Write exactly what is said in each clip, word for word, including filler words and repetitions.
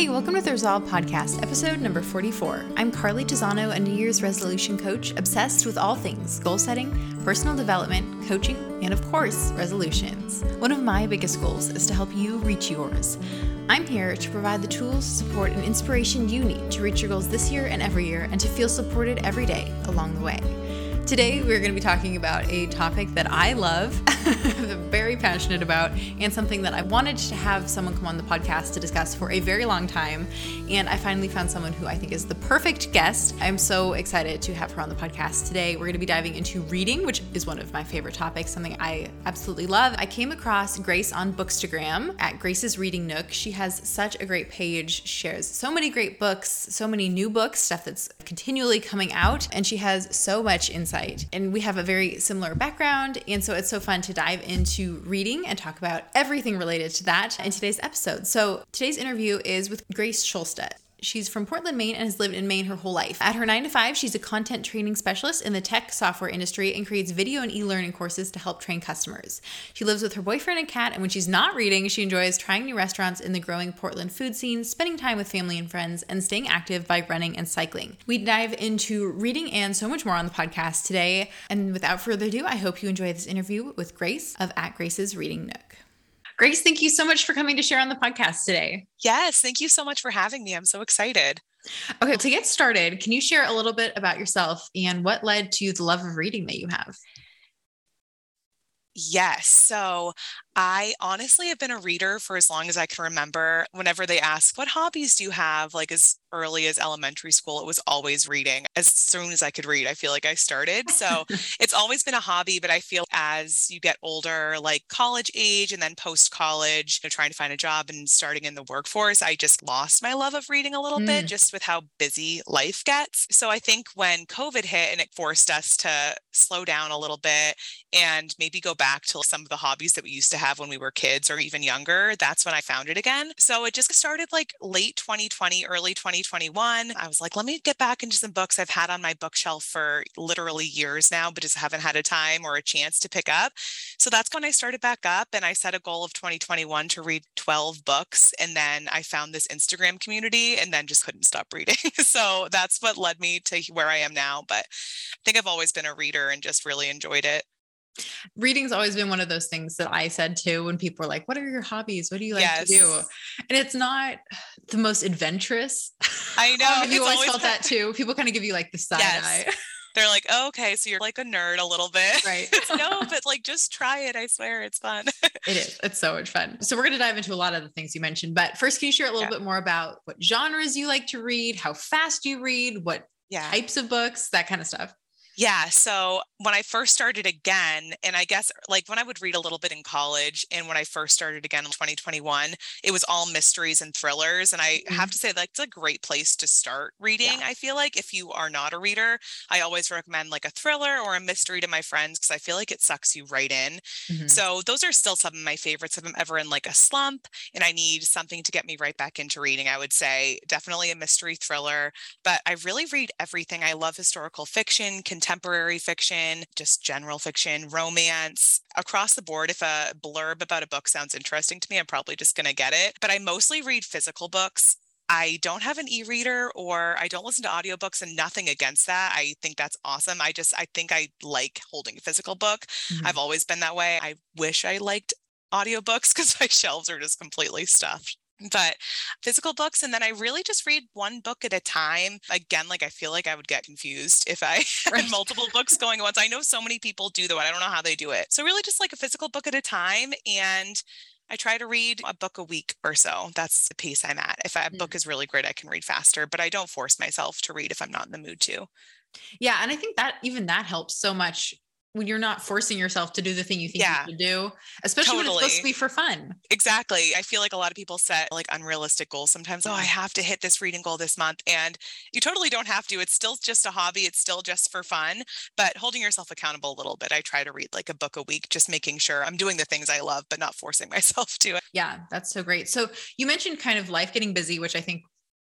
Hey, welcome to the Resolve Podcast, episode number forty-four. I'm Carly Tisano, a New Year's resolution coach obsessed with all things goal setting, personal development, coaching, and of course, resolutions. One of my biggest goals is to help you reach yours. I'm here to provide the tools, support, and inspiration you need to reach your goals this year and every year, and to feel supported every day along the way. Today, we're going to be talking about a topic that I love, I'm very passionate about, and something that I wanted to have someone come on the podcast to discuss for a very long time. And I finally found someone who I think is the perfect guest. I'm so excited to have her on the podcast today. We're going to be diving into reading, which is one of my favorite topics, something I absolutely love. I came across Grace on Bookstagram at Grace's Reading Nook. She has such a great page, shares so many great books, so many new books, stuff that's continually coming out, and she has so much insight. And we have a very similar background, and so it's so fun to dive into reading and talk about everything related to that in today's episode. So today's interview is with Grace Chlosta. She's from Portland, Maine, and has lived in Maine her whole life. At her nine to five, she's a content training specialist in the tech software industry and creates video and e-learning courses to help train customers. She lives with her boyfriend and cat, and when she's not reading, she enjoys trying new restaurants in the growing Portland food scene, spending time with family and friends, and staying active by running and cycling. We dive into reading and so much more on the podcast today. And without further ado, I hope you enjoy this interview with Grace of At Grace's Reading Nook. Grace, thank you so much for coming to share on the podcast today. Yes, thank you so much for having me. I'm so excited. Okay, to get started, can you share a little bit about yourself and what led to the love of reading that you have? Yes. So I honestly have been a reader for as long as I can remember. Whenever they ask, what hobbies do you have? Like as early as elementary school, it was always reading. As soon as I could read, I feel like I started. So it's always been a hobby, but I feel as you get older, like college age and then post-college, you know, trying to find a job and starting in the workforce, I just lost my love of reading a little mm. bit just with how busy life gets. So I think when COVID hit and it forced us to slow down a little bit and maybe go back to some of the hobbies that we used to have when we were kids or even younger, that's when I found it again. So it just started like late twenty twenty, early twenty twenty-one. I was like, let me get back into some books I've had on my bookshelf for literally years now, but just haven't had a time or a chance to pick up. So that's when I started back up, and I set a goal of twenty twenty-one to read twelve books. And then I found this Instagram community and then just couldn't stop reading. So that's what led me to where I am now. But I think I've always been a reader and just really enjoyed it. Reading's always been one of those things that I said too, when people are like, what are your hobbies? What do you like yes. to do? And it's not the most adventurous. I know. Have you always felt that too? People kind of give you like the side yes. eye. They're like, oh, okay, so you're like a nerd a little bit. Right. No, but like, just try it. I swear it's fun. It is. It's so much fun. So we're going to dive into a lot of the things you mentioned, but first, can you share a little yeah. bit more about what genres you like to read, how fast you read, what yeah. types of books, that kind of stuff? Yeah. So when I first started again, and I guess like when I would read a little bit in college and when I first started again in twenty twenty-one, it was all mysteries and thrillers. And I mm-hmm. have to say that's a great place to start reading. Yeah. I feel like if you are not a reader, I always recommend like a thriller or a mystery to my friends, because I feel like it sucks you right in. Mm-hmm. So those are still some of my favorites. If I'm ever in like a slump and I need something to get me right back into reading, I would say definitely a mystery thriller, but I really read everything. I love historical fiction, contemporary fiction, just general fiction, romance, across the board. If a blurb about a book sounds interesting to me, I'm probably just going to get it. But I mostly read physical books. I don't have an e-reader, or I don't listen to audiobooks, and nothing against that. I think that's awesome. I just, I think I like holding a physical book. Mm-hmm. I've always been that way. I wish I liked audiobooks because my shelves are just completely stuffed. But physical books, and then I really just read one book at a time. Again, like I feel like I would get confused if I right. had multiple books going at once. I know so many people do though, and I don't know how they do it. So really just like a physical book at a time, and I try to read a book a week or so. That's the pace I'm at. If a book is really great, I can read faster, but I don't force myself to read if I'm not in the mood to. Yeah, and I think that even that helps so much when you're not forcing yourself to do the thing you think yeah. you should do, especially totally. when it's supposed to be for fun. Exactly. I feel like a lot of people set like unrealistic goals sometimes. Oh, I have to hit this reading goal this month. And you totally don't have to. It's still just a hobby. It's still just for fun, but holding yourself accountable a little bit. I try to read like a book a week, just making sure I'm doing the things I love, but not forcing myself to it. Yeah, that's so great. So you mentioned kind of life getting busy, which I think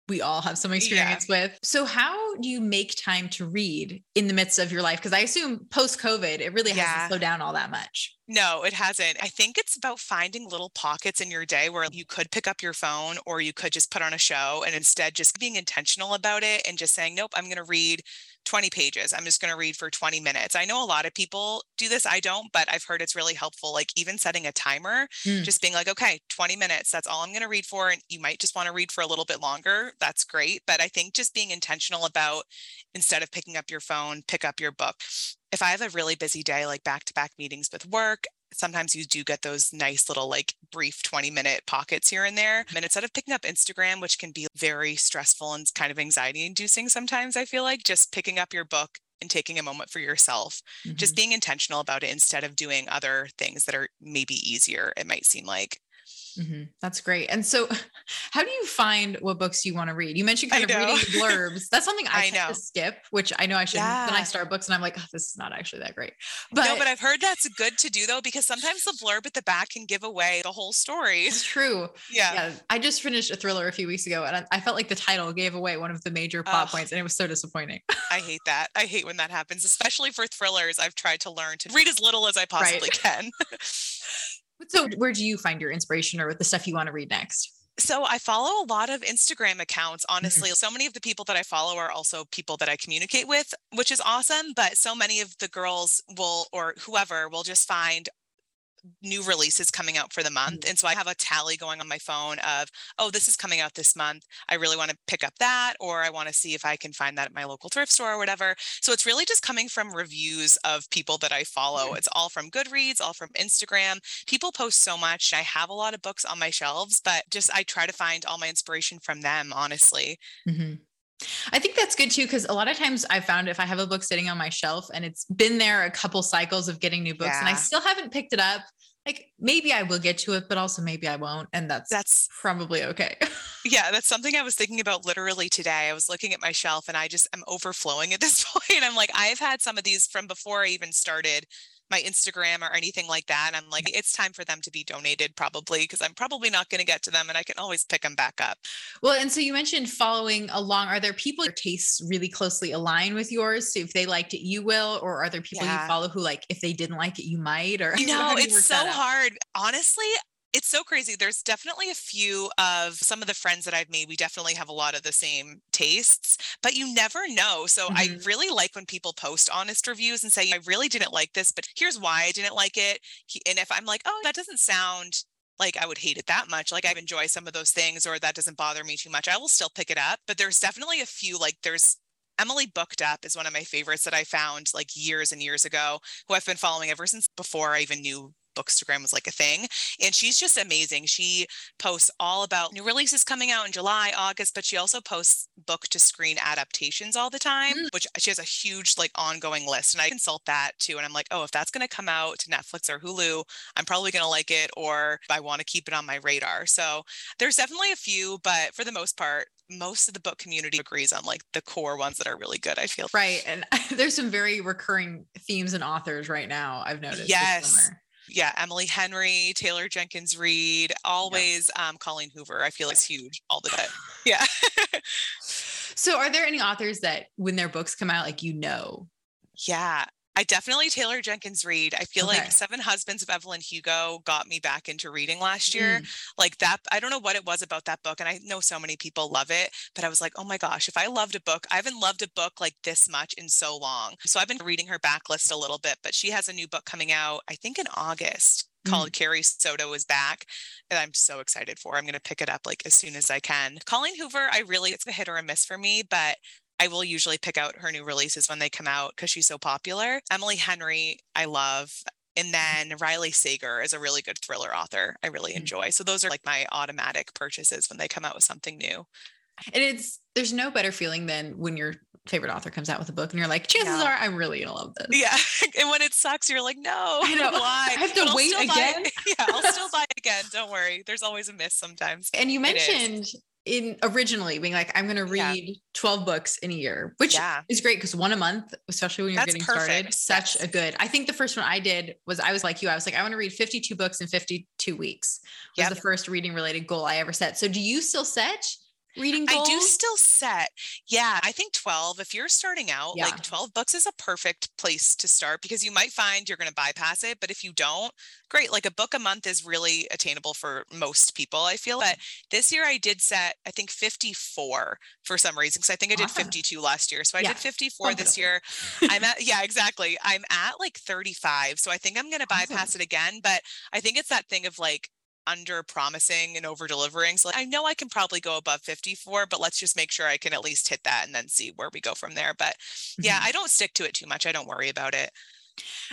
we all have some experience yeah. with. So how do you make time to read in the midst of your life? Because I assume post-COVID, it really yeah. hasn't slowed down all that much. No, it hasn't. I think it's about finding little pockets in your day where you could pick up your phone or you could just put on a show, and instead just being intentional about it and just saying, nope, I'm going to read twenty pages. I'm just going to read for twenty minutes. I know a lot of people do this. I don't, but I've heard it's really helpful. Like even setting a timer, mm. just being like, okay, twenty minutes, that's all I'm going to read for. And you might just want to read for a little bit longer. That's great. But I think just being intentional about, instead of picking up your phone, pick up your book. If I have a really busy day, like back-to-back meetings with work, sometimes you do get those nice little like brief twenty minute pockets here and there. And instead of picking up Instagram, which can be very stressful and kind of anxiety inducing sometimes, I feel like just picking up your book and taking a moment for yourself, mm-hmm. just being intentional about it instead of doing other things that are maybe easier, it might seem like. Mm-hmm. That's great. And so how do you find what books you want to read? You mentioned kind of reading blurbs. That's something I, I tend to skip, which I know I shouldn't. Yeah. Then I start books and I'm like, oh, this is not actually that great. But no, but I've heard that's good to do though, because sometimes the blurb at the back can give away the whole story. It's true. Yeah. yeah. I just finished a thriller a few weeks ago and I, I felt like the title gave away one of the major plot oh, points, and it was so disappointing. I hate that. I hate when that happens, especially for thrillers. I've tried to learn to read as little as I possibly right. can. So where do you find your inspiration or with the stuff you want to read next? So I follow a lot of Instagram accounts. Honestly, mm-hmm. so many of the people that I follow are also people that I communicate with, which is awesome. But so many of the girls will, or whoever will just find new releases coming out for the month. And so I have a tally going on my phone of, oh, this is coming out this month. I really want to pick up that, or I want to see if I can find that at my local thrift store or whatever. So it's really just coming from reviews of people that I follow. It's all from Goodreads, all from Instagram. People post so much. I have a lot of books on my shelves, but just, I try to find all my inspiration from them, honestly. Mm-hmm. I think that's good too, because a lot of times I found if I have a book sitting on my shelf and it's been there a couple cycles of getting new books yeah. and I still haven't picked it up, like maybe I will get to it, but also maybe I won't. And that's, that's probably okay. Yeah. That's something I was thinking about literally today. I was looking at my shelf and I just am overflowing at this point. I'm like, I've had some of these from before I even started my Instagram or anything like that. And I'm like, it's time for them to be donated probably, because I'm probably not going to get to them and I can always pick them back up. Well, and so you mentioned following along. Are there people your tastes really closely align with yours? So if they liked it, you will, or are there people yeah. you follow who like, if they didn't like it, you might, or you know, it's so hard. Honestly, it's so crazy. There's definitely a few of some of the friends that I've made. We definitely have a lot of the same tastes, but you never know. So mm-hmm. I really like when people post honest reviews and say, I really didn't like this, but here's why I didn't like it. And if I'm like, oh, that doesn't sound like I would hate it that much, like I enjoy some of those things, or that doesn't bother me too much, I will still pick it up. But there's definitely a few, like there's Emily Booked Up is one of my favorites that I found like years and years ago, who I've been following ever since before I even knew Bookstagram was like a thing. And she's just amazing. She posts all about new releases coming out in July, August, but she also posts book to screen adaptations all the time, mm. which she has a huge like ongoing list. And I consult that too. And I'm like, oh, if that's going to come out to Netflix or Hulu, I'm probably going to like it, or I want to keep it on my radar. So there's definitely a few, but for the most part, most of the book community agrees on like the core ones that are really good, I feel. Right. And there's some very recurring themes and authors right now, I've noticed. Yes. Yeah. Emily Henry, Taylor Jenkins Reid, always yeah. um, Colleen Hoover, I feel is huge all the time. Yeah. So are there any authors that when their books come out, like, you know? Yeah, I definitely Taylor Jenkins Reid. I feel okay. like Seven Husbands of Evelyn Hugo got me back into reading last year. Mm. Like that, I don't know what it was about that book. And I know so many people love it, but I was like, oh my gosh, if I loved a book, I haven't loved a book like this much in so long. So I've been reading her backlist a little bit, but she has a new book coming out, I think in August, called Carrie Soto Is Back, and I'm so excited for. I'm going to pick it up like as soon as I can. Colleen Hoover, I really, it's a hit or a miss for me, but I will usually pick out her new releases when they come out because she's so popular. Emily Henry, I love. And then Riley Sager is a really good thriller author I really enjoy. So those are like my automatic purchases when they come out with something new. And it's, there's no better feeling than when your favorite author comes out with a book and you're like, chances yeah. are I'm really going to love this. Yeah. And when it sucks, you're like, no, I know. Why? I have to but wait again. Yeah, I'll still buy it again. Don't worry. There's always a miss sometimes. And you mentioned in originally being like, I'm going to read yeah. twelve books in a year, which yeah. is great because one a month, especially when you're That's getting perfect. started, such yes. a good, I think the first one I did was, I was like you, I was like, I want to read fifty-two books in fifty-two weeks was yep. the first reading related goal I ever set. So do you still set reading goal? I do still set, yeah, I think twelve. If you're starting out, yeah. like twelve books is a perfect place to start, because you might find you're going to bypass it. But if you don't, great. Like a book a month is really attainable for most people, I feel. But this year I did set, I think fifty-four for some reason, because I think I did awesome. fifty-two last year. So I yeah. did fifty-four Comfortable. This year. I'm at, yeah, exactly. I'm at like thirty-five. So I think I'm going to bypass awesome. It again. But I think it's that thing of like, under promising and over delivering. So like, I know I can probably go above fifty-four, but let's just make sure I can at least hit that and then see where we go from there. But yeah, mm-hmm. I don't stick to it too much. I don't worry about it.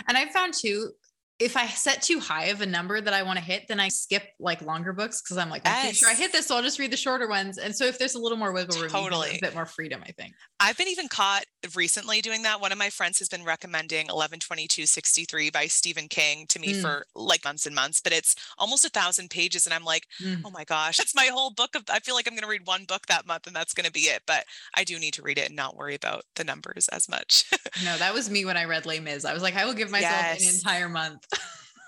And I found too, if I set too high of a number that I want to hit, then I skip like longer books. Cause I'm like, yes. I'm sure I hit this. So I'll just read the shorter ones. And so if there's a little more wiggle room, totally. A bit more freedom, I think. I've been even caught recently doing that. One of my friends has been recommending eleven twenty-two sixty-three by Stephen King to me mm. for like months and months, but it's almost a thousand pages. And I'm like, mm. oh my gosh, that's my whole book. Of, I feel like I'm going to read one book that month and that's going to be it. But I do need to read it and not worry about the numbers as much. No, that was me when I read Les Mis. I was like, I will give myself yes. an entire month.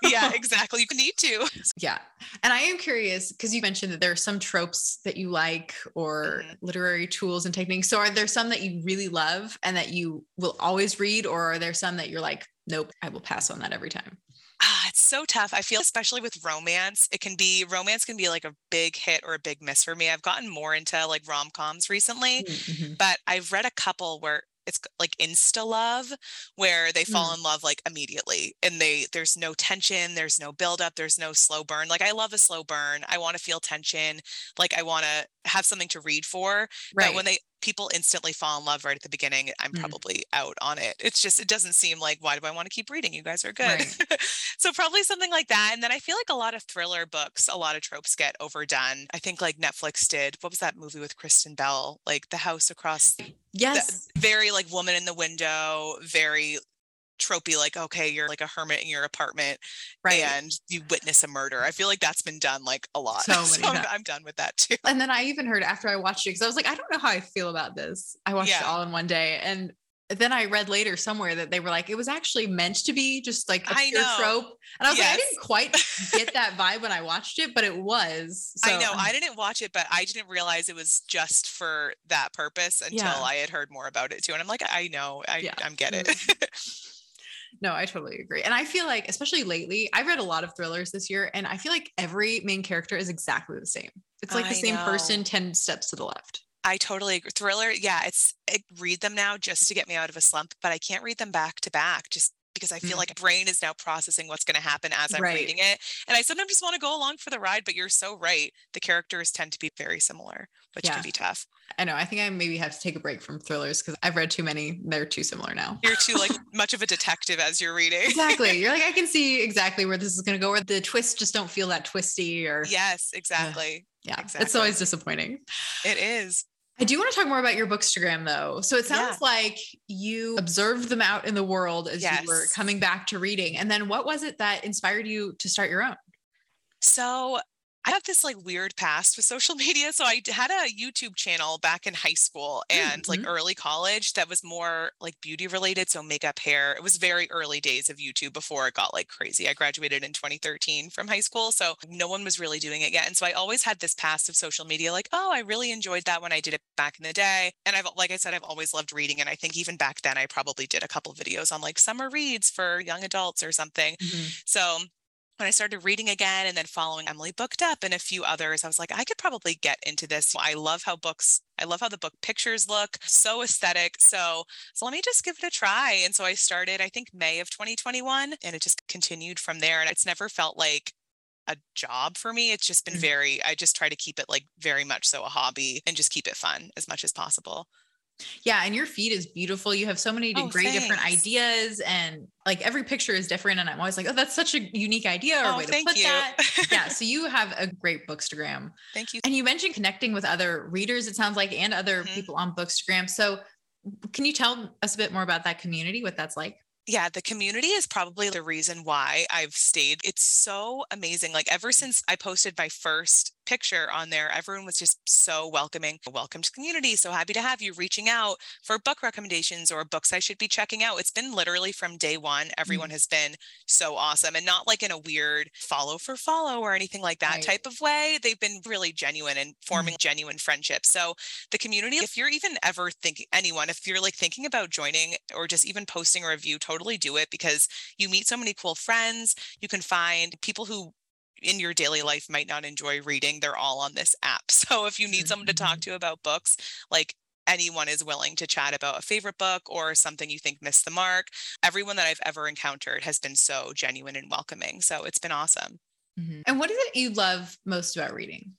Yeah, exactly. You need to. Yeah. And I am curious because you mentioned that there are some tropes that you like or mm-hmm. literary tools and techniques. So are there some that you really love and that you will always read, or are there some that you're like, nope, I will pass on that every time? Ah, it's so tough. I feel especially with romance, it can be, romance can be like a big hit or a big miss for me. I've gotten more into like rom-coms recently, mm-hmm. but I've read a couple where it's like insta love, where they fall mm. in love like immediately, and they there's no tension, there's no buildup, there's no slow burn. Like I love a slow burn. I want to feel tension. Like I want to have something to read for. Right. But when they people instantly fall in love right at the beginning, I'm mm. probably out on it. It's just it doesn't seem like, why do I want to keep reading? You guys are good. Right. So probably something like that. And then I feel like a lot of thriller books, a lot of tropes get overdone. I think like Netflix did. What was that movie with Kristen Bell? Like The House Across. Yes. The, very like woman in the window, very tropey, like, okay, you're like a hermit in your apartment, right? And you witness a murder. I feel like that's been done like a lot. So, so I'm, I'm done with that too. And then I even heard after I watched it, because I was like, I don't know how I feel about this. I watched yeah. it all in one day. And then I read later somewhere that they were like, it was actually meant to be just like a pure trope. And I was yes. like, I didn't quite get that vibe when I watched it, but it was. So. I know I didn't watch it, but I didn't realize it was just for that purpose until yeah. I had heard more about it too. And I'm like, I know, I yeah. I'm get it. No, I totally agree. And I feel like, especially lately, I've read a lot of thrillers this year, and I feel like every main character is exactly the same. It's like I the same know. person, ten steps to the left. I totally agree. Thriller. Yeah. It's I read them now just to get me out of a slump, but I can't read them back to back just because I feel mm-hmm. like my brain is now processing what's going to happen as I'm right. reading it. And I sometimes just want to go along for the ride, but you're so right. The characters tend to be very similar, which yeah. can be tough. I know. I think I maybe have to take a break from thrillers because I've read too many. They're too similar now. You're too like much of a detective as you're reading. Exactly. You're like, I can see exactly where this is going to go, where the twists just don't feel that twisty or. Yes, exactly. Yeah. yeah. Exactly. It's always disappointing. It is. I do want to talk more about your Bookstagram though. So it sounds yeah. like you observed them out in the world as yes. you were coming back to reading. And then what was it that inspired you to start your own? So I have this like weird past with social media. So I had a YouTube channel back in high school and mm-hmm. like early college that was more like beauty related. So makeup, hair, it was very early days of YouTube before it got like crazy. I graduated in twenty thirteen from high school. So no one was really doing it yet. And so I always had this past of social media, like, oh, I really enjoyed that when I did it back in the day. And I've, like I said, I've always loved reading. And I think even back then I probably did a couple videos on like summer reads for young adults or something. Mm-hmm. So when I started reading again and then following Emily Booked Up and a few others, I was like, I could probably get into this. I love how books, I love how the book pictures look, so aesthetic. So, so let me just give it a try. And so I started, I think May of twenty twenty-one, and it just continued from there. And it's never felt like a job for me. It's just been mm-hmm. very, I just try to keep it like very much so a hobby and just keep it fun as much as possible. Yeah. And your feed is beautiful. You have so many oh, great thanks. different ideas, and like every picture is different. And I'm always like, oh, that's such a unique idea or oh, way to put you. that. Yeah. So you have a great Bookstagram. Thank you. And you mentioned connecting with other readers, it sounds like, and other mm-hmm. people on Bookstagram. So can you tell us a bit more about that community, what that's like? yeah, the community is probably the reason why I've stayed. It's so amazing. Like ever since I posted my first picture on there, everyone was just so welcoming. Welcome to the community. So happy to have you, reaching out for book recommendations or books I should be checking out. It's been literally from day one. Everyone mm-hmm. has been so awesome, and not like in a weird follow for follow or anything like that right. type of way. They've been really genuine and forming mm-hmm. genuine friendships. So the community, if you're even ever thinking, anyone, if you're like thinking about joining or just even posting a review, totally Totally do it, because you meet so many cool friends. You can find people who in your daily life might not enjoy reading. They're all on this app. So if you need someone to talk to about books, like anyone is willing to chat about a favorite book or something you think missed the mark. Everyone that I've ever encountered has been so genuine and welcoming. So it's been awesome. Mm-hmm. And what is it you love most about reading?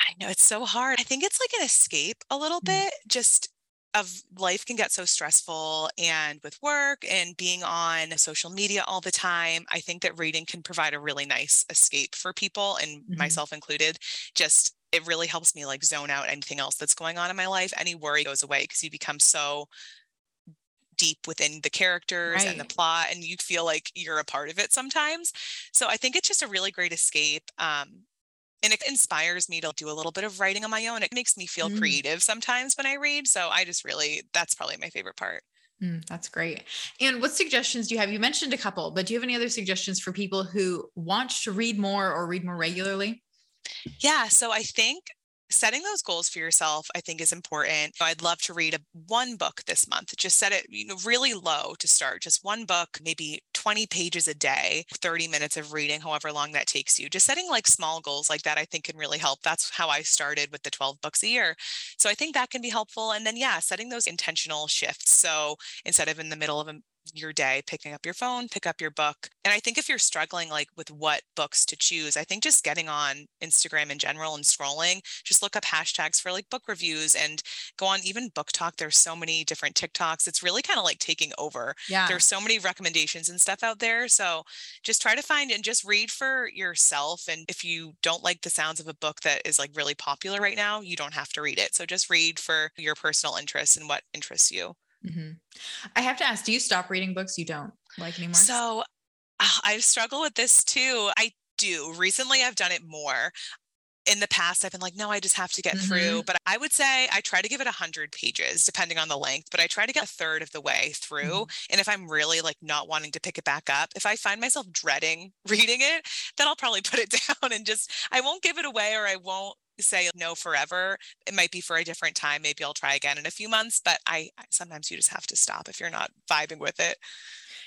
I know it's so hard. I think it's like an escape a little mm-hmm. bit, just of life can get so stressful, and with work and being on social media all the time, I think that reading can provide a really nice escape for people, and mm-hmm. myself included. Just, it really helps me like zone out anything else that's going on in my life. Any worry goes away because you become so deep within the characters right. and the plot, and you feel like you're a part of it sometimes. So I think it's just a really great escape. Um, And it inspires me to do a little bit of writing on my own. It makes me feel mm. creative sometimes when I read. So I just really, that's probably my favorite part. Mm, that's great. And what suggestions do you have? You mentioned a couple, but do you have any other suggestions for people who want to read more or read more regularly? Yeah. So I think setting those goals for yourself, I think, is important. I'd love to read a, one book this month. Just set it, you know, really low to start. Just one book, maybe twenty pages a day, thirty minutes of reading, however long that takes you. Just setting like small goals like that, I think, can really help. That's how I started with the twelve books a year. So I think that can be helpful. And then, yeah, setting those intentional shifts. So instead of in the middle of a your day, picking up your phone, pick up your book. And I think if you're struggling like with what books to choose, I think just getting on Instagram in general and scrolling, just look up hashtags for like book reviews and go on even BookTok. There's so many different TikToks. It's really kind of like taking over. Yeah. There's so many recommendations and stuff out there. So just try to find and just read for yourself. And if you don't like the sounds of a book that is like really popular right now, you don't have to read it. So just read for your personal interests and what interests you. Mm-hmm. I have to ask, do you stop reading books you don't like anymore? So uh, I struggle with this too. I do. Recently, I've done it more. In the past, I've been like, no, I just have to get mm-hmm. through. But I would say I try to give it one hundred pages, depending on the length, but I try to get a third of the way through. Mm-hmm. And if I'm really like not wanting to pick it back up, if I find myself dreading reading it, then I'll probably put it down and just, I won't give it away, or I won't say no forever. It might be for a different time. Maybe I'll try again in a few months, but I sometimes you just have to stop if you're not vibing with it.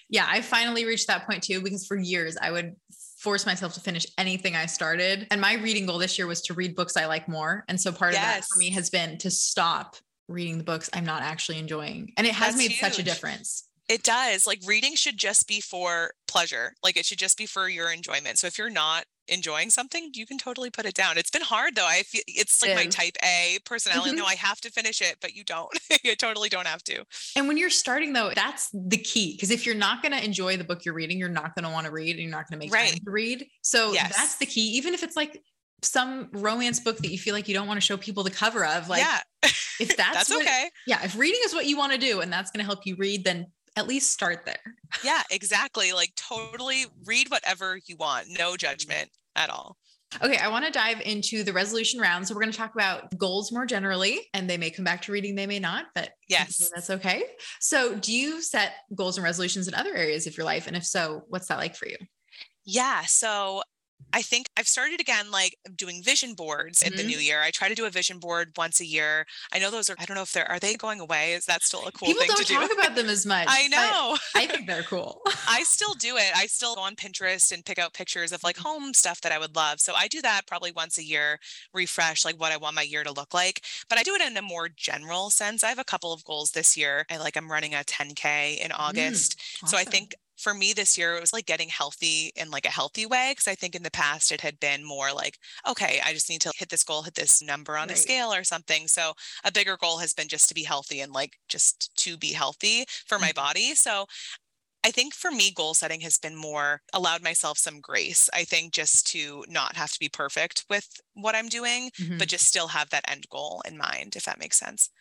Yeah. I finally reached that point too, because for years I would force myself to finish anything I started. And my reading goal this year was to read books I like more. And so part yes. of that for me has been to stop reading the books I'm not actually enjoying. And it has That's made huge. Such a difference. It does. Like reading should just be for pleasure. Like it should just be for your enjoyment. So if you're not enjoying something, you can totally put it down. It's been hard though. I feel it's like my type A personality. Mm-hmm. No, I have to finish it, but you don't. You totally don't have to. And when you're starting though, that's the key. Because if you're not going to enjoy the book you're reading, you're not going to want to read, and you're not going to make right. time to read. So yes. that's the key. Even if it's like some romance book that you feel like you don't want to show people the cover of, like yeah. if that's, that's what, okay. Yeah. If reading is what you want to do and that's going to help you read, then at least start there. Yeah, exactly. Like totally read whatever you want. No judgment at all. Okay. I want to dive into the resolution round. So we're going to talk about goals more generally, and they may come back to reading. They may not, but yes, that's okay. So do you set goals and resolutions in other areas of your life? And if so, what's that like for you? Yeah. So I think I've started again, like doing vision boards in mm-hmm. the new year. I try to do a vision board once a year. I know those are, I don't know if they're, are they going away? Is that still a cool People thing to do? People don't talk about them as much. I know. I think they're cool. I still do it. I still go on Pinterest and pick out pictures of like home stuff that I would love. So I do that probably once a year, refresh like what I want my year to look like. But I do it in a more general sense. I have a couple of goals this year. I like, I'm running a ten K in August. Mm, awesome. So I think for me this year, it was like getting healthy in like a healthy way. Cause I think in the past it had been more like, okay, I just need to hit this goal, hit this number on right. a scale or something. So a bigger goal has been just to be healthy and like just to be healthy for my mm-hmm. body. So I think for me, goal setting has been more allowed myself some grace. I think just to not have to be perfect with what I'm doing, mm-hmm. but just still have that end goal in mind, if that makes sense.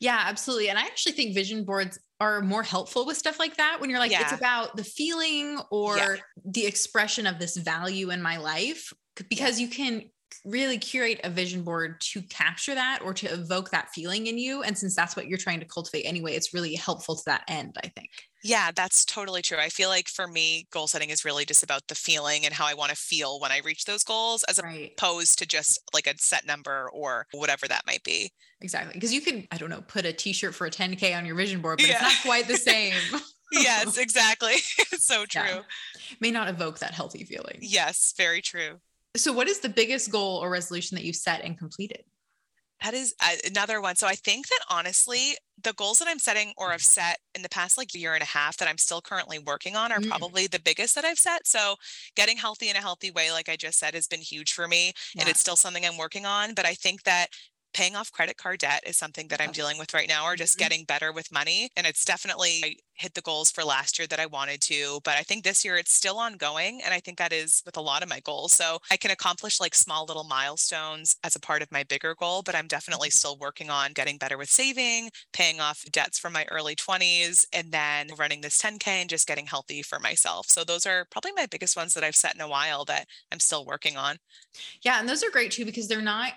Yeah, absolutely. And I actually think vision boards are more helpful with stuff like that when you're like, yeah. it's about the feeling or yeah. the expression of this value in my life, because yeah. you can really curate a vision board to capture that or to evoke that feeling in you. And since that's what you're trying to cultivate anyway, it's really helpful to that end, I think. Yeah, that's totally true. I feel like for me, goal setting is really just about the feeling and how I want to feel when I reach those goals, as right. opposed to just like a set number or whatever that might be. Exactly. Because you can, I don't know, put a t-shirt for a ten K on your vision board, but yeah. it's not quite the same. Yes, exactly. So true. Yeah. May not evoke that healthy feeling. Yes, very true. So what is the biggest goal or resolution that you've set and completed? That is another one. So I think that honestly, the goals that I'm setting or have set in the past like year and a half that I'm still currently working on are mm. probably the biggest that I've set. So getting healthy in a healthy way, like I just said, has been huge for me. Yeah. And it's still something I'm working on. But I think that paying off credit card debt is something that I'm dealing with right now, or just mm-hmm. getting better with money. And it's definitely, I hit the goals for last year that I wanted to, but I think this year it's still ongoing. And I think that is with a lot of my goals. So I can accomplish like small little milestones as a part of my bigger goal, but I'm definitely mm-hmm. still working on getting better with saving, paying off debts from my early twenties, and then running this ten K and just getting healthy for myself. So those are probably my biggest ones that I've set in a while that I'm still working on. Yeah. And those are great too, because they're not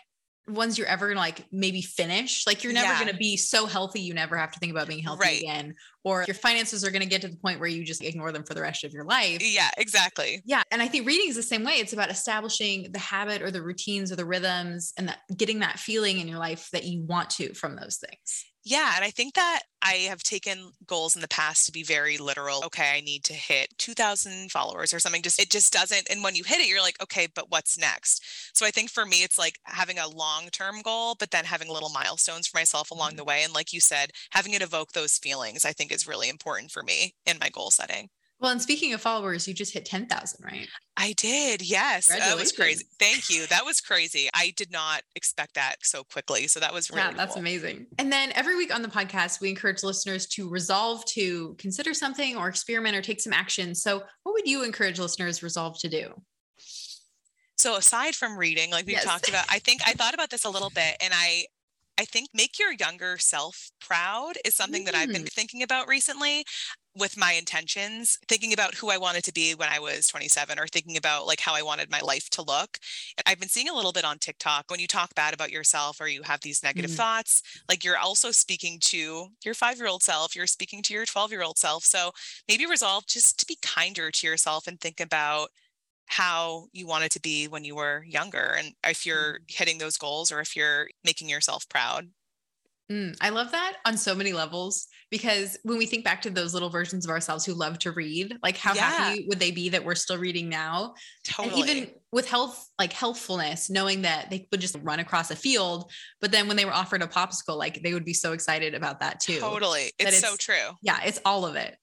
ones you're ever gonna like maybe finish. Like you're never yeah. going to be so healthy you never have to think about being healthy right. again, or your finances are going to get to the point where you just ignore them for the rest of your life. Yeah, exactly. Yeah. And I think reading is the same way. It's about establishing the habit or the routines or the rhythms and that, getting that feeling in your life that you want to from those things. Yeah. And I think that I have taken goals in the past to be very literal. Okay, I need to hit two thousand followers or something. Just, it just doesn't. And when you hit it, you're like, okay, but what's next? So I think for me, it's like having a long-term goal, but then having little milestones for myself along mm-hmm. the way. And like you said, having it evoke those feelings, I think is really important for me in my goal setting. Well, and speaking of followers, you just hit ten thousand, right? I did. Yes. That was crazy. Thank you. That was crazy. I did not expect that so quickly. So that was really yeah, that's cool. Amazing. And then every week on the podcast, we encourage listeners to resolve to consider something or experiment or take some action. So what would you encourage listeners resolve to do? So aside from reading, like we yes. talked about, I think I thought about this a little bit, and I I think make your younger self proud is something mm. that I've been thinking about recently. With my intentions, thinking about who I wanted to be when I was twenty-seven, or thinking about like how I wanted my life to look. I've been seeing a little bit on TikTok, when you talk bad about yourself or you have these negative mm. thoughts, like you're also speaking to your five-year-old self, you're speaking to your twelve-year-old self. So maybe resolve just to be kinder to yourself and think about how you wanted to be when you were younger, and if you're hitting those goals or if you're making yourself proud. Mm, I love that on so many levels, because when we think back to those little versions of ourselves who love to read, like how yeah. happy would they be that we're still reading now? Totally. And even with health, like healthfulness, knowing that they would just run across a field, but then when they were offered a popsicle, like they would be so excited about that too. Totally. It's, it's so true. Yeah. It's all of it.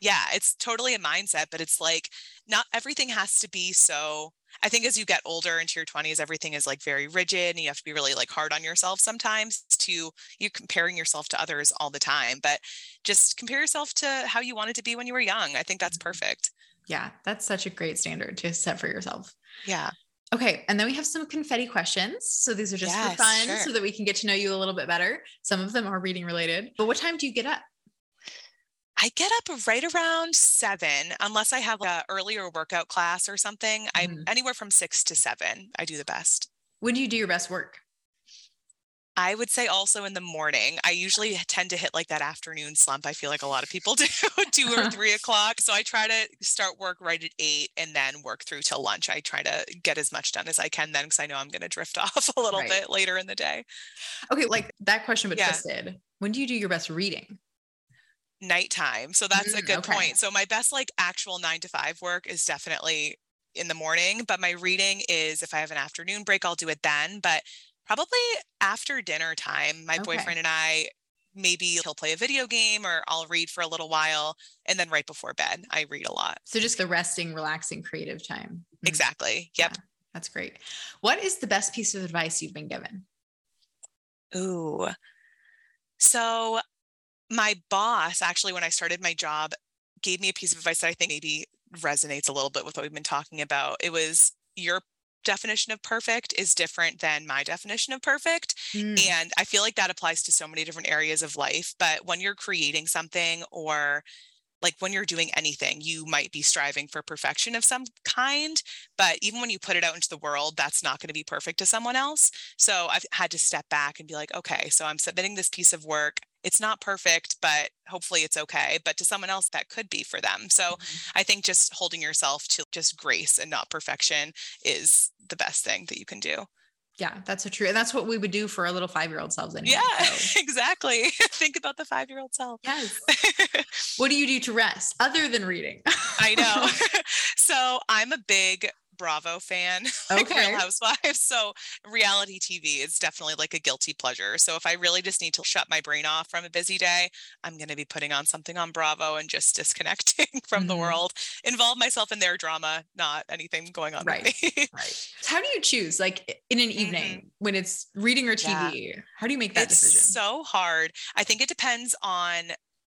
Yeah. It's totally a mindset, but it's like not everything has to be so. I think as you get older into your twenties, everything is like very rigid, and you have to be really like hard on yourself sometimes. To you're comparing yourself to others all the time, but just compare yourself to how you wanted to be when you were young. I think that's perfect. Yeah. That's such a great standard to set for yourself. Yeah. Okay. And then we have some confetti questions. So these are just yes, for fun sure. so that we can get to know you a little bit better. Some of them are reading related, but what time do you get up? I get up right around seven, unless I have an earlier workout class or something. I'm mm-hmm. anywhere from six to seven. I do the best. When do you do your best work? I would say also in the morning. I usually tend to hit like that afternoon slump. I feel like a lot of people do, two or three o'clock. So I try to start work right at eight and then work through till lunch. I try to get as much done as I can then, because I know I'm going to drift off a little right. bit later in the day. Okay. Like that question, but yeah. twisted. When do you do your best reading? Nighttime. So that's mm, a good okay. point. So my best like actual nine to five work is definitely in the morning, but my reading is, if I have an afternoon break, I'll do it then, but probably after dinner time. My okay. boyfriend and I, maybe he'll play a video game or I'll read for a little while. And then right before bed, I read a lot. So just the resting, relaxing, creative time. Mm. Exactly. Yep. Yeah, that's great. What is the best piece of advice you've been given? Ooh. So my boss, actually, when I started my job, gave me a piece of advice that I think maybe resonates a little bit with what we've been talking about. It was, your definition of perfect is different than my definition of perfect. Mm. And I feel like that applies to so many different areas of life. But when you're creating something, or like when you're doing anything, you might be striving for perfection of some kind, but even when you put it out into the world, that's not going to be perfect to someone else. So I've had to step back and be like, okay, so I'm submitting this piece of work. It's not perfect, but hopefully it's okay. But to someone else, that could be for them. So mm-hmm. I think just holding yourself to just grace and not perfection is the best thing that you can do. Yeah, that's so true. And that's what we would do for our little five-year-old selves anyway. Yeah, so. Exactly. Think about the five-year-old self. Yes. What do you do to rest other than reading? I know. So I'm a big Bravo fan, like okay. Real Housewives. So reality T V is definitely like a guilty pleasure. So if I really just need to shut my brain off from a busy day, I'm going to be putting on something on Bravo and just disconnecting from mm-hmm. the world, involve myself in their drama, not anything going on. Right. With me. Right. How do you choose, like in an evening mm-hmm. when it's reading or T V, yeah. how do you make that it's decision? It's so hard. I think it depends on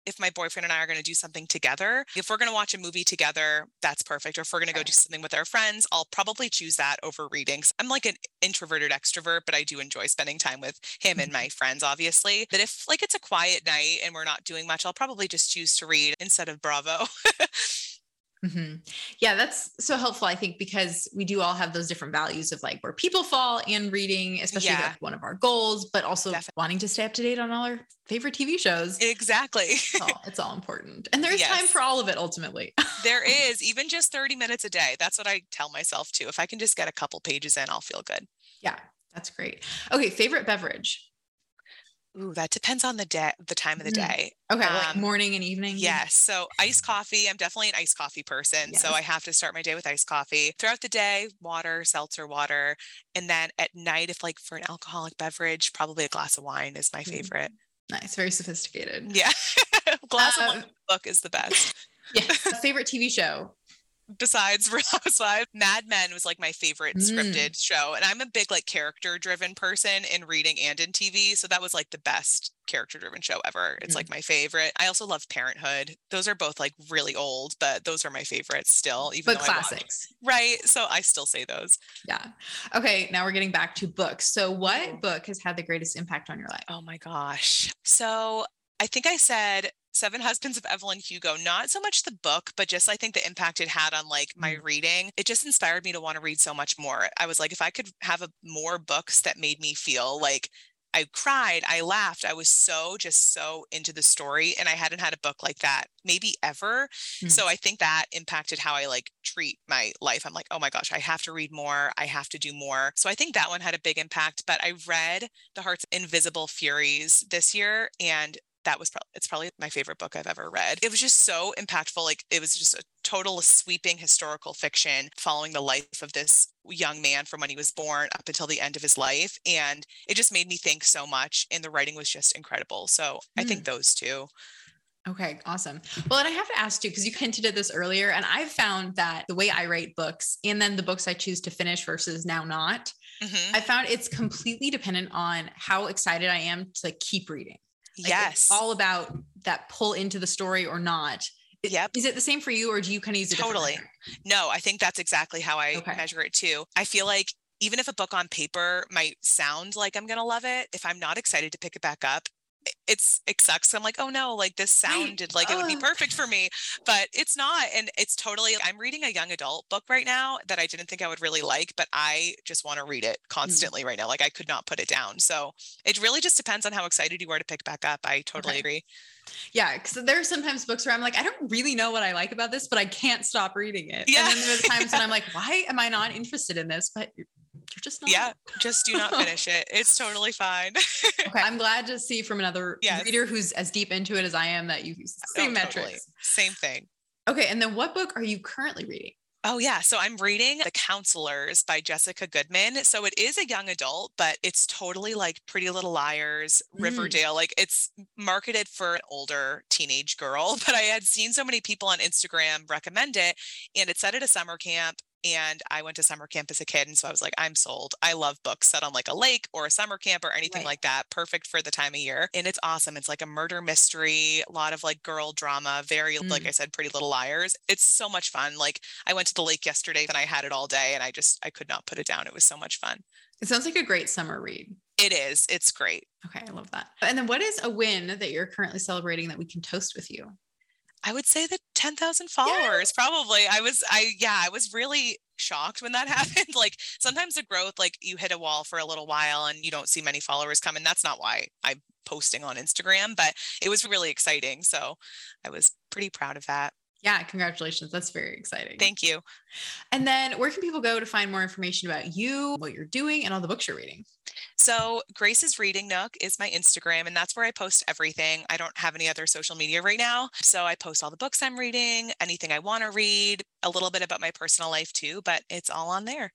if my boyfriend and I are going to do something together. If we're going to watch a movie together, that's perfect. Or if we're going to go do something with our friends, I'll probably choose that over reading. So I'm like an introverted extrovert, but I do enjoy spending time with him and my friends, obviously. But if like it's a quiet night and we're not doing much, I'll probably just choose to read instead of Bravo. Mm-hmm. Yeah, that's so helpful, I think, because we do all have those different values of like where people fall and reading, especially yeah. like one of our goals, but also Definitely. wanting to stay up to date on all our favorite T V shows. Exactly. It's all, it's all important. And there's yes. time for all of it, ultimately. There is, even just thirty minutes a day. That's what I tell myself too. If I can just get a couple pages in, I'll feel good. Yeah, that's great. Okay. Favorite beverage. Ooh, that depends on the day, the time of the day. Okay. Um, like morning and evening. Yes. So iced coffee. I'm definitely an iced coffee person. Yes. So I have to start my day with iced coffee. Throughout the day, water, seltzer water. And then at night, if like for an alcoholic beverage, probably a glass of wine is my favorite. Nice. Very sophisticated. Yeah. Glass um, of wine book is the best. Yeah. Favorite T V show. Besides Real Housewives, Mad Men was like my favorite mm. scripted show. And I'm a big like character driven person in reading and in T V. So that was like the best character driven show ever. It's mm. like my favorite. I also love Parenthood. Those are both like really old, but those are my favorites still. Even but classics. Right. So I still say those. Yeah. Okay. Now we're getting back to books. So what oh. book has had the greatest impact on your life? Oh my gosh. So I think I said Seven Husbands of Evelyn Hugo, not so much the book, but just I think the impact it had on like my reading. It just inspired me to want to read so much more. I was like, if I could have a, more books that made me feel like I cried, I laughed, I was so just so into the story. And I hadn't had a book like that maybe ever. Mm-hmm. So I think that impacted how I like treat my life. I'm like, oh my gosh, I have to read more. I have to do more. So I think that one had a big impact, but I read The Heart's Invisible Furies this year, and that was probably, it's probably my favorite book I've ever read. It was just so impactful. Like it was just a total sweeping historical fiction following the life of this young man from when he was born up until the end of his life. And it just made me think so much, and the writing was just incredible. So mm. I think those two. Okay. Awesome. Well, and I have to ask you, because you hinted at this earlier, and I've found that the way I rate books and then the books I choose to finish versus now not, mm-hmm. I found it's completely dependent on how excited I am to keep reading. Like yes. All about that pull into the story or not. Yep. Is it the same for you, or do you kind of use it? Totally. No, I think that's exactly how I okay. measure it too. I feel like even if a book on paper might sound like I'm going to love it, if I'm not excited to pick it back up, it's, it sucks. I'm like, oh no, like this sounded like it would be perfect for me, but it's not. And it's totally, I'm reading a young adult book right now that I didn't think I would really like, but I just want to read it constantly mm. right now. Like I could not put it down. So it really just depends on how excited you are to pick back up. I totally okay. agree. Yeah. Cause there are sometimes books where I'm like, I don't really know what I like about this, but I can't stop reading it. Yeah. And then there's times when I'm like, why am I not interested in this? But You're just not. Yeah, just do not finish it. It's totally fine. Okay, I'm glad to see from another yes. reader who's as deep into it as I am that you use the same oh, metrics. Totally. Same thing. Okay, and then what book are you currently reading? Oh yeah, so I'm reading The Counselors by Jessica Goodman. So it is a young adult, but it's totally like Pretty Little Liars, Riverdale. Mm. Like it's marketed for an older teenage girl, but I had seen so many people on Instagram recommend it, and it's set at a summer camp. And I went to summer camp as a kid. And so I was like, I'm sold. I love books set on like a lake or a summer camp or anything right. like that. Perfect for the time of year. And it's awesome. It's like a murder mystery, a lot of like girl drama, very, mm. like I said, Pretty Little Liars. It's so much fun. Like I went to the lake yesterday and I had it all day and I just, I could not put it down. It was so much fun. It sounds like a great summer read. It is. It's great. Okay. I love that. And then what is a win that you're currently celebrating that we can toast with you? I would say that ten thousand followers, yeah. probably. I was, I, yeah, I was really shocked when that happened. Like sometimes the growth, like you hit a wall for a little while and you don't see many followers come. And that's not why I'm posting on Instagram, but it was really exciting. So I was pretty proud of that. Yeah. Congratulations. That's very exciting. Thank you. And then where can people go to find more information about you, what you're doing, and all the books you're reading? So Grace's Reading Nook is my Instagram, and that's where I post everything. I don't have any other social media right now. So I post all the books I'm reading, anything I want to read, a little bit about my personal life too, but it's all on there.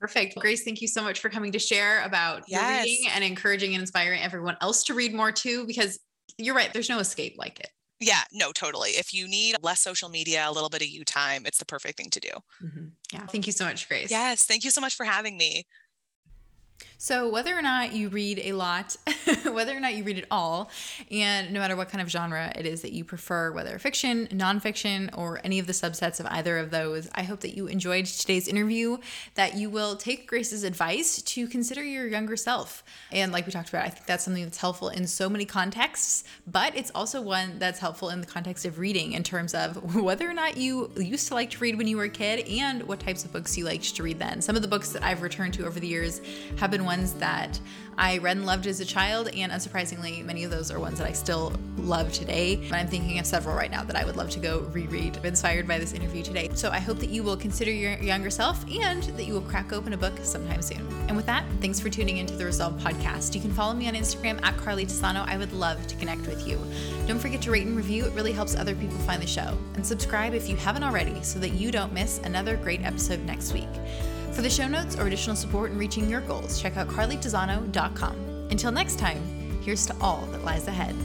Perfect. Grace, thank you so much for coming to share about yes. your reading and encouraging and inspiring everyone else to read more too, because you're right. There's no escape like it. Yeah, no, totally. If you need less social media, a little bit of you time, it's the perfect thing to do. Mm-hmm. Yeah. Thank you so much, Grace. Yes. Thank you so much for having me. So whether or not you read a lot, whether or not you read at all, and no matter what kind of genre it is that you prefer, whether fiction, nonfiction, or any of the subsets of either of those, I hope that you enjoyed today's interview, that you will take Grace's advice to consider your younger self. And like we talked about, I think that's something that's helpful in so many contexts, but it's also one that's helpful in the context of reading in terms of whether or not you used to like to read when you were a kid and what types of books you liked to read then. Some of the books that I've returned to over the years have been ones that I read and loved as a child, and unsurprisingly, many of those are ones that I still love today. And I'm thinking of several right now that I would love to go reread, inspired by this interview today. So I hope that you will consider your younger self and that you will crack open a book sometime soon. And with that, thanks for tuning into the Resolve Podcast. You can follow me on Instagram at Carly Tisano. I would love to connect with you. Don't forget to rate and review. It really helps other people find the show. And subscribe if you haven't already so that you don't miss another great episode next week. For the show notes or additional support in reaching your goals, check out carly tisano dot com. Until next time, here's to all that lies ahead.